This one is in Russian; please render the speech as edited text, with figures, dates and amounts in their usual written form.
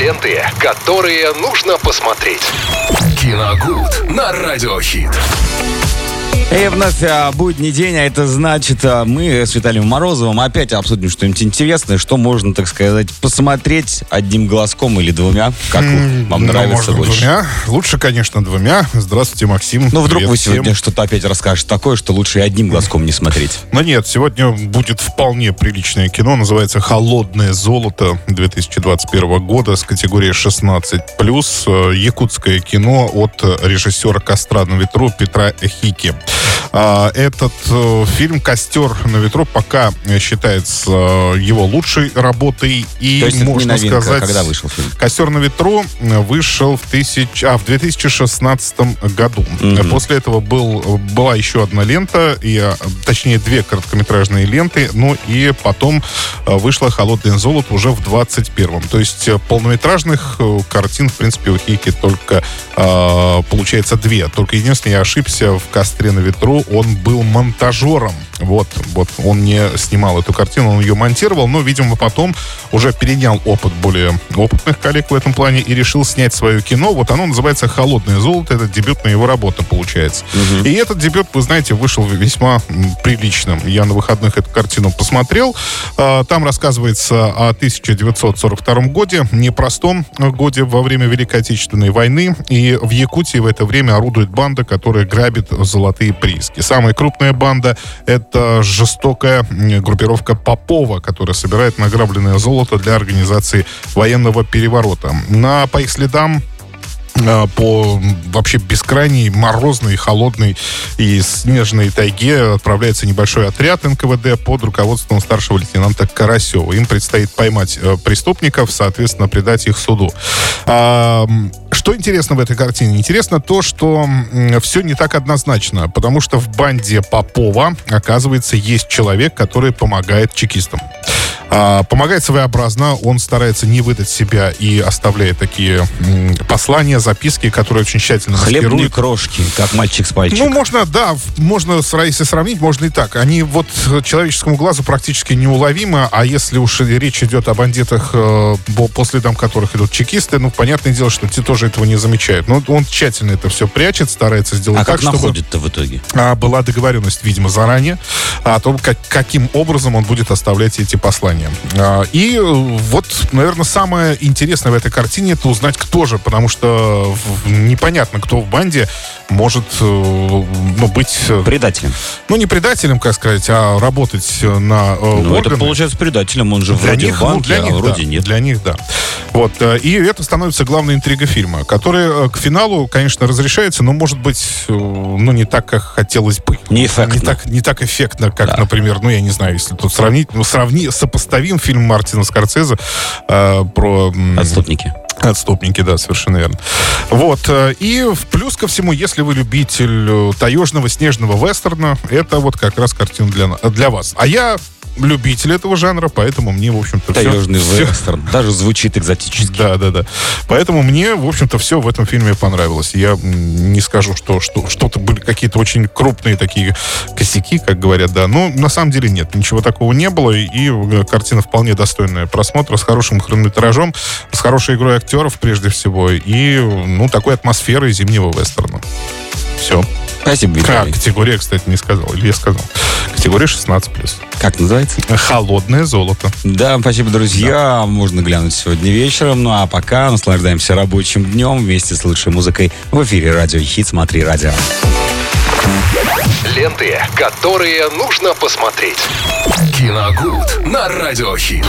ленты, которые нужно посмотреть. КИНОГУД на Радиохит. И вновь будний день, а это значит, мы с Виталием Морозовым опять обсудим что-нибудь интересное, что можно, так сказать, посмотреть одним глазком или двумя, как вам нравится больше. Двумя. Лучше, конечно, двумя. Здравствуйте, Максим. Ну, вдруг вы сегодня что-то опять расскажете такое, что лучше и одним глазком не смотреть. Но нет, сегодня будет вполне приличное кино, называется «Холодное золото» 2021 года с категорией 16+, якутское кино от режиссера «Костра на ветру» Петра Эхики. Этот фильм «Костер на ветру» пока считается его лучшей работой. И, то есть можно это не новинка, сказать, когда вышел фильм? «Костер на ветру» вышел в 2016 году. Mm-hmm. После этого была еще одна лента, точнее, две короткометражные ленты, ну и потом вышло «Холодное золото» уже в 2021. То есть полнометражных картин, в принципе, у Хики только, получается, две. Только единственное, я ошибся, в «Костре на ветру» он был монтажером. Вот, он не снимал эту картину, он ее монтировал, но, видимо, потом уже перенял опыт более опытных коллег в этом плане и решил снять свое кино. Вот оно называется «Холодное золото», это дебютная его работа, получается. Угу. И этот дебют, вы знаете, вышел весьма приличным. Я на выходных эту картину посмотрел. Там рассказывается о 1942 годе, непростом годе во время Великой Отечественной войны, и в Якутии в это время орудует банда, которая грабит золотые прииски. Самая крупная банда — это жестокая группировка Попова, которая собирает награбленное золото для организации военного переворота. По их следам, по вообще бескрайней, морозной, холодной и снежной тайге отправляется небольшой отряд НКВД под руководством старшего лейтенанта Карасева. Им предстоит поймать преступников, соответственно, предать их суду. Что интересно в этой картине? Интересно то, что все не так однозначно, потому что в банде Попова, оказывается, есть человек, который помогает чекистам. Помогает своеобразно, он старается не выдать себя и оставляет такие послания, записки, которые очень тщательно маскируют. Хлебные крошки, как мальчик с пальчиком. Ну, можно, если сравнить, можно и так. Они вот человеческому глазу практически неуловимы, а если уж речь идет о бандитах, по следам которых идут чекисты, понятное дело, что те тоже этого не замечают. Но он тщательно это все прячет, старается сделать так, чтобы... А как находит-то в итоге? Была договоренность, видимо, заранее о том, каким образом он будет оставлять эти послания. И вот, наверное, самое интересное в этой картине — это узнать, кто же, потому что непонятно, кто в банде может быть... Предателем. Ну, не предателем, как сказать, а работать на органы. Это, получается, предателем, он же вроде в банке, а вроде нет. Для них, да. Вот. И это становится главной интригой фильма, которая к финалу, конечно, разрешается, но, может быть, не так, как хотелось бы. Не эффектно. Не так эффектно, как, да, например, я не знаю, если тут сравнить, сопоставим фильм Мартина Скорсезе про... «Отступники». «Отступники», да, совершенно верно. Вот. И плюс ко всему, если вы любитель таежного снежного вестерна, это вот как раз картина для вас. А я... любитель этого жанра, поэтому мне, в общем-то, таежный вестерн. Даже звучит экзотически. Да. Поэтому мне, в общем-то, все в этом фильме понравилось. Я не скажу, что что-то были какие-то очень крупные такие косяки, как говорят, да. Но на самом деле нет, ничего такого не было. И картина вполне достойная просмотра, с хорошим хронометражом, с хорошей игрой актеров, прежде всего. И, такой атмосферой зимнего вестерна. Все. Спасибо, Виталий. Категория, кстати, не сказал. Или я сказал. Категория 16+. Как называется? «Холодное золото». Да, спасибо, друзья. Да. Можно глянуть сегодня вечером. А пока наслаждаемся рабочим днем вместе с лучшей музыкой в эфире Радио Хит. Смотри радио. Ленты, которые нужно посмотреть. КИНОГУД на Радио Хит.